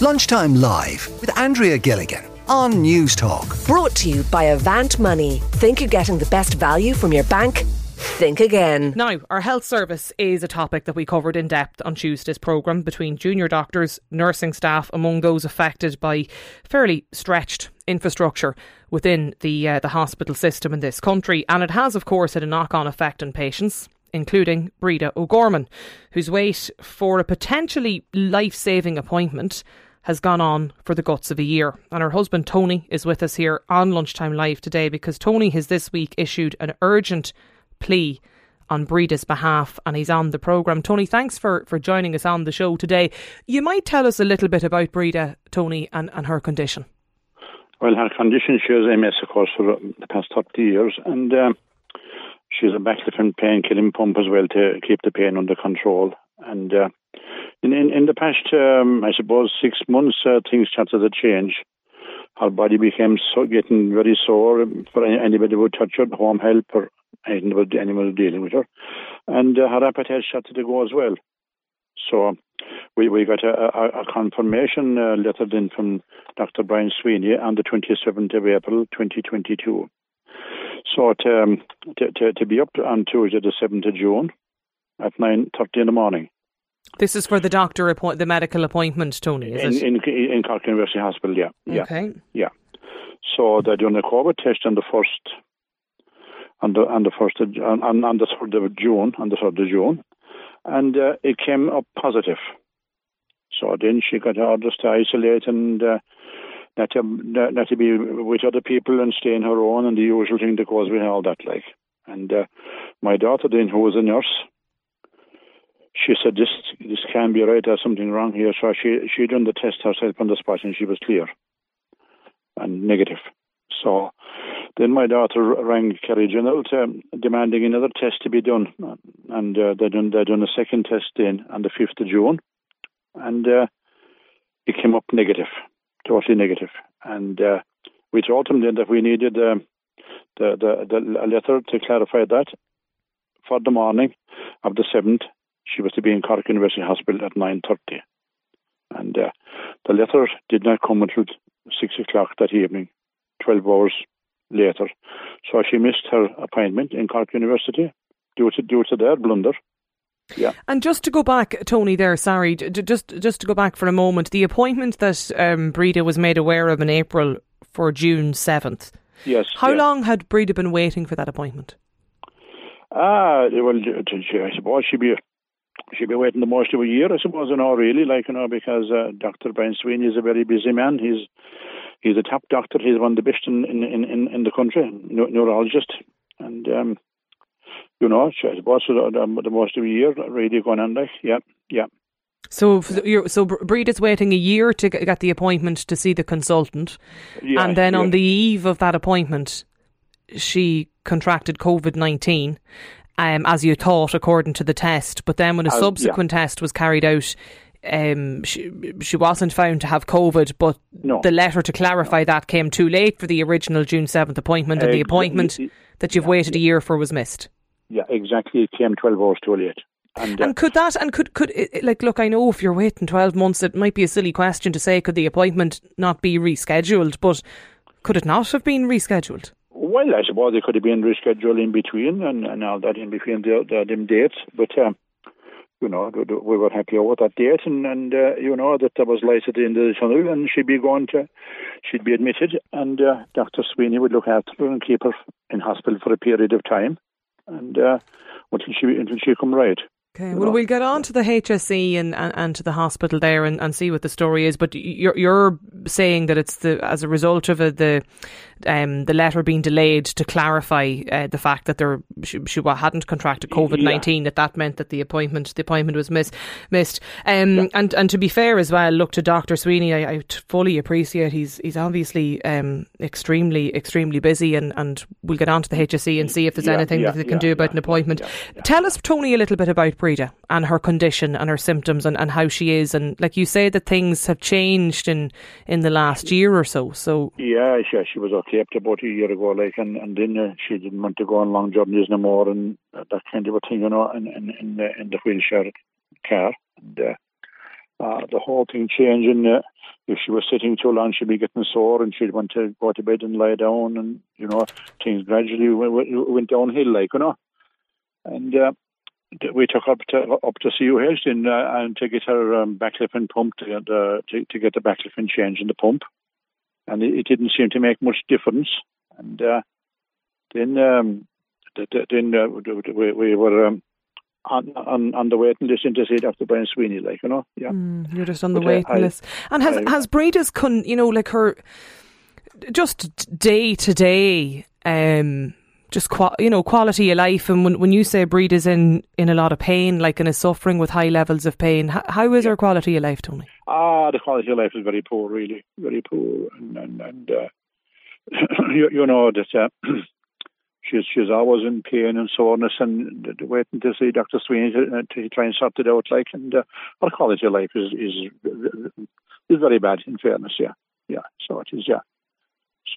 Lunchtime Live with Andrea Gilligan on News Talk. Brought to you by Avant Money. Think you're getting the best value from your bank? Think again. Now, our health service is a topic that we covered in depth on Tuesday's programme between junior doctors, nursing staff, among those affected by fairly stretched infrastructure within the hospital system in this country. And it has, of course, had a knock-on effect on patients, including Breda O'Gorman, whose wait for a potentially life-saving appointment has gone on for the guts of a year. And her husband, Tony, is with us here on Lunchtime Live today because Tony has this week issued an urgent plea on Breda's behalf, and he's on the programme. Tony, thanks for joining us on the show today. You might tell us a little bit about Breda, Tony, and her condition. Well, her condition, she has MS, of course, for the past 30 years, and she's on baclofen pain-killing pump as well to keep the pain under control. And in the past, I suppose, 6 months, things started to change. Her body became getting very sore for anybody who would touch her, home help, or anyone dealing with her. And her appetite started to go as well. So we got a confirmation letter then from Dr. Brian Sweeney on the 27th of April 2022. So to be up on Tuesday the 7th of June at 9:30 in the morning. This is for the the medical appointment, Tony, is it? In Cork University Hospital, yeah. Okay. Yeah. So they're doing a COVID test on the 1st. On the 3rd of June, and it came up positive. So then she got orders to isolate and not to be with other people and stay on her own and the usual thing that goes with all that, like. And my daughter then, who was a nurse, she said this can't be right, there's something wrong here. So she done the test herself on the spot and she was clear and negative. So then my daughter rang Kerry General demanding another test to be done. And they done a second test then on the 5th of June. And it came up negative, totally negative. And we told them then that we needed a letter to clarify that for the morning of the 7th. She was to be in Cork University Hospital at 9:30. And the letter did not come until 6 o'clock that evening, 12 hours later. So she missed her appointment in Cork University due to their blunder. Yeah. And just to go back, Tony, there, sorry, just to go back for a moment, the appointment that Breda was made aware of in April for June 7th. Yes. How long had Breda been waiting for that appointment? Well, I suppose she'd be waiting the most of a year, I suppose, really, because Dr. Brian Sweeney is a very busy man. He's a top doctor. He's one of the best in the country, neurologist. And, I suppose the most of a year really going on, like, yeah. So Breda's waiting a year to get the appointment to see the consultant. Yeah, and then on the eve of that appointment, she contracted COVID-19, as you thought, according to the test. But then when a subsequent test was carried out, she wasn't found to have COVID, but the letter to clarify that came too late for the original June 7th appointment, and the appointment that you've waited a year for was missed. Yeah, exactly. It came 12 hours too late. And could I know if you're waiting 12 months, it might be a silly question to say, could the appointment not be rescheduled? But could it not have been rescheduled? Well, I suppose it could have been rescheduled in between and all that in between them dates, but... we were happy over that date, and that there was light at the end of the tunnel, and she'd be admitted, and Dr. Sweeney would look after her and keep her in hospital for a period of time, and until she come right. Okay, well, we'll get on to the HSE and to the hospital there and see what the story is. But you're saying that it's as a result of the letter being delayed to clarify the fact that she hadn't contracted COVID-19, that meant that the appointment was missed. And to be fair as well, look to Dr. Sweeney, I fully appreciate he's obviously extremely, extremely busy, and we'll get on to the HSE and see if there's anything that they can do about an appointment. Yeah. Tell us, Tony, a little bit about Breda and her condition and her symptoms and how she is, and like you say that things have changed in the last year or so. Yeah, she was okay up to about a year ago, and then she didn't want to go on long journeys no more and that kind of a thing, in the wheelchair car, and the whole thing changing. If she was sitting too long, she'd be getting sore and she'd want to go to bed and lie down. And, you know, things gradually went downhill, like, you know. And we took her up to CUH and to get her baclofen pump, to get the baclofen change in the pump. And it didn't seem to make much difference. And then we were on the waiting list to see Dr. Brian Sweeney, like, you know. Yeah. You're just on the waiting list. And has Breda's, you know, like her, just day to day, just you know, quality of life. And when you say Breda's in a lot of pain, like, and is suffering with high levels of pain, how is her quality of life, Tony? The quality of life is very poor, really, very poor, and you know that she's always in pain and soreness, and waiting to see Dr. Sweeney to try and sort it out, like, and her quality of life is very bad, in fairness, yeah, so it is, yeah.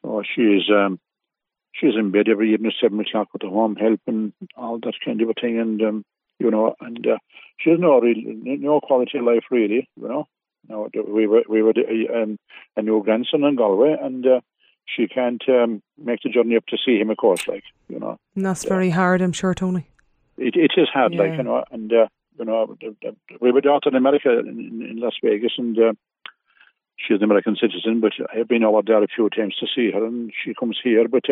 So she's in bed every evening at 7 o'clock with the home help and all that kind of a thing, and you know, and she has no quality of life, really, you know. No, we were a new grandson in Galway, and she can't make the journey up to see him, of course, like, you know. And that's very hard, I'm sure, Tony. It is hard, like, you know, and, you know, we were out in America, in Las Vegas, and she's an American citizen, but I've been over there a few times to see her, and she comes here, but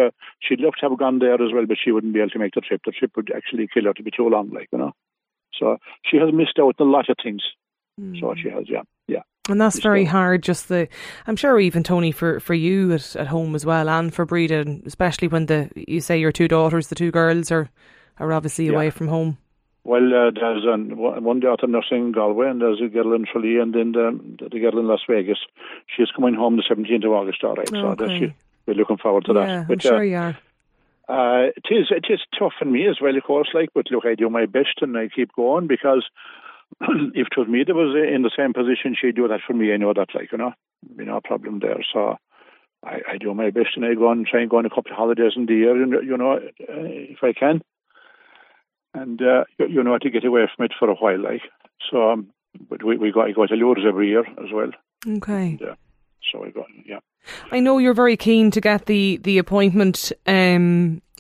she'd love to have gone there as well, but she wouldn't be able to make the trip. The trip would actually kill her to be too long, like, you know. So she has missed out on a lot of things. So she has, yeah. And that's very hard, I'm sure even, Tony, for you at home as well, and for Breda, and especially when you say your two daughters, the two girls are obviously away from home. Well, there's one daughter nursing in Galway, and there's a girl in Tralee, and then the girl in Las Vegas. She's coming home the 17th of August, all right. Okay. So we're looking forward to that. But, I'm sure you are. It is tough on me as well, of course, like, but look, I do my best and I keep going, because if it was me that was in the same position, she'd do that for me. I know that, like, you know, be no problem there. So I do my best, and I go and try and go on a couple of holidays in the year, and, you know, if I can, and you know, to get away from it for a while, like. So, but I go to Lourdes every year as well. Okay. And, so I go, yeah. I know you're very keen to get the appointment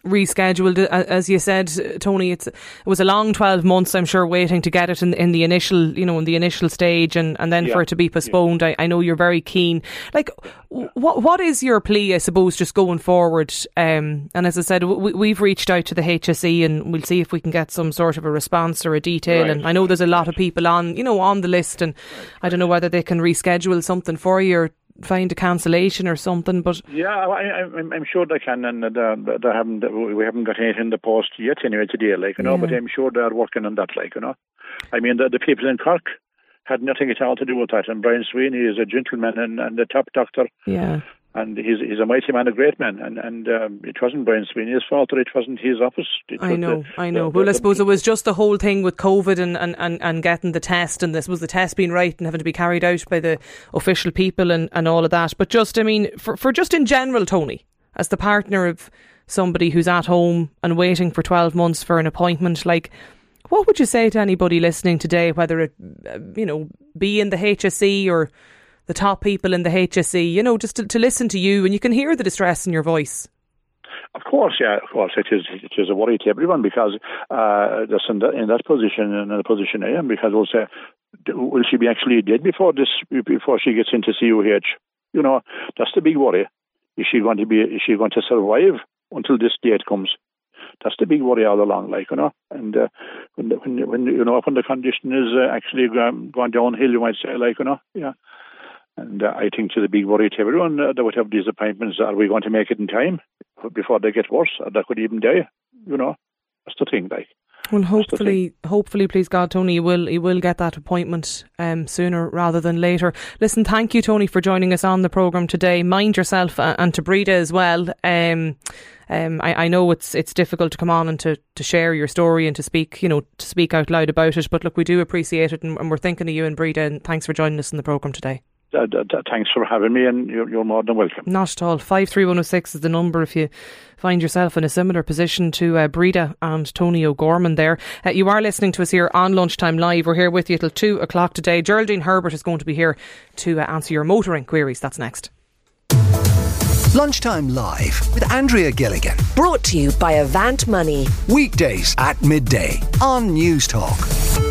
rescheduled, as you said, Tony. It was a long 12 months, I'm sure, waiting to get it in the initial stage, and then for it to be postponed. I know you're very keen. Like, what is your plea, I suppose, just going forward? And as I said, we've reached out to the HSE, and we'll see if we can get some sort of a response or a detail. Right. And I know there's a lot of people on the list, and I don't know whether they can reschedule something for you or find a cancellation or something, but I'm sure they can, and we haven't got anything in the post yet anyway today, like, you know. But I'm sure they're working on that, like, you know. I mean, the people in Cork had nothing at all to do with that, and Brian Sweeney is a gentleman and a top doctor, and he's a mighty man, a great man, and it wasn't Brian Sweeney's fault, or it wasn't his office. I know. Well, I suppose it was just the whole thing with COVID and getting the test, and this was the test being right and having to be carried out by the official people and all of that. But just, I mean, for just in general, Tony, as the partner of somebody who's at home and waiting for 12 months for an appointment, like, what would you say to anybody listening today, whether it, you know, be in the HSE or the top people in the HSE, you know, just to listen to you, and you can hear the distress in your voice. Of course, of course, it is a worry to everyone, because that's in that position, and in the position I am, because we'll say, will she be actually dead before she gets into CUH? You know, that's the big worry. Is she going to survive until this date comes? That's the big worry all along, like, you know. And when you know, when the condition is actually going downhill, you might say, like, you know, yeah. And I think to the big worry to everyone that would have these appointments, are we going to make it in time before they get worse, or they could even die? You know, that's the thing, like. Well, hopefully, please God, Tony, you will get that appointment sooner rather than later. Listen, thank you, Tony, for joining us on the programme today. Mind yourself, and to Breda as well. I know it's difficult to come on and to share your story and to speak out loud about it. But look, we do appreciate it, and we're thinking of you and Breda. And thanks for joining us in the programme today. Thanks for having me, and you're more than welcome. Not at all. 53106 is the number if you find yourself in a similar position to Breda and Tony O'Gorman there. You are listening to us here on Lunchtime Live. We're here with you till 2 o'clock today. Geraldine Herbert is going to be here to answer your motoring queries. That's next. Lunchtime Live with Andrea Gilligan. Brought to you by Avant Money. Weekdays at midday on News Talk.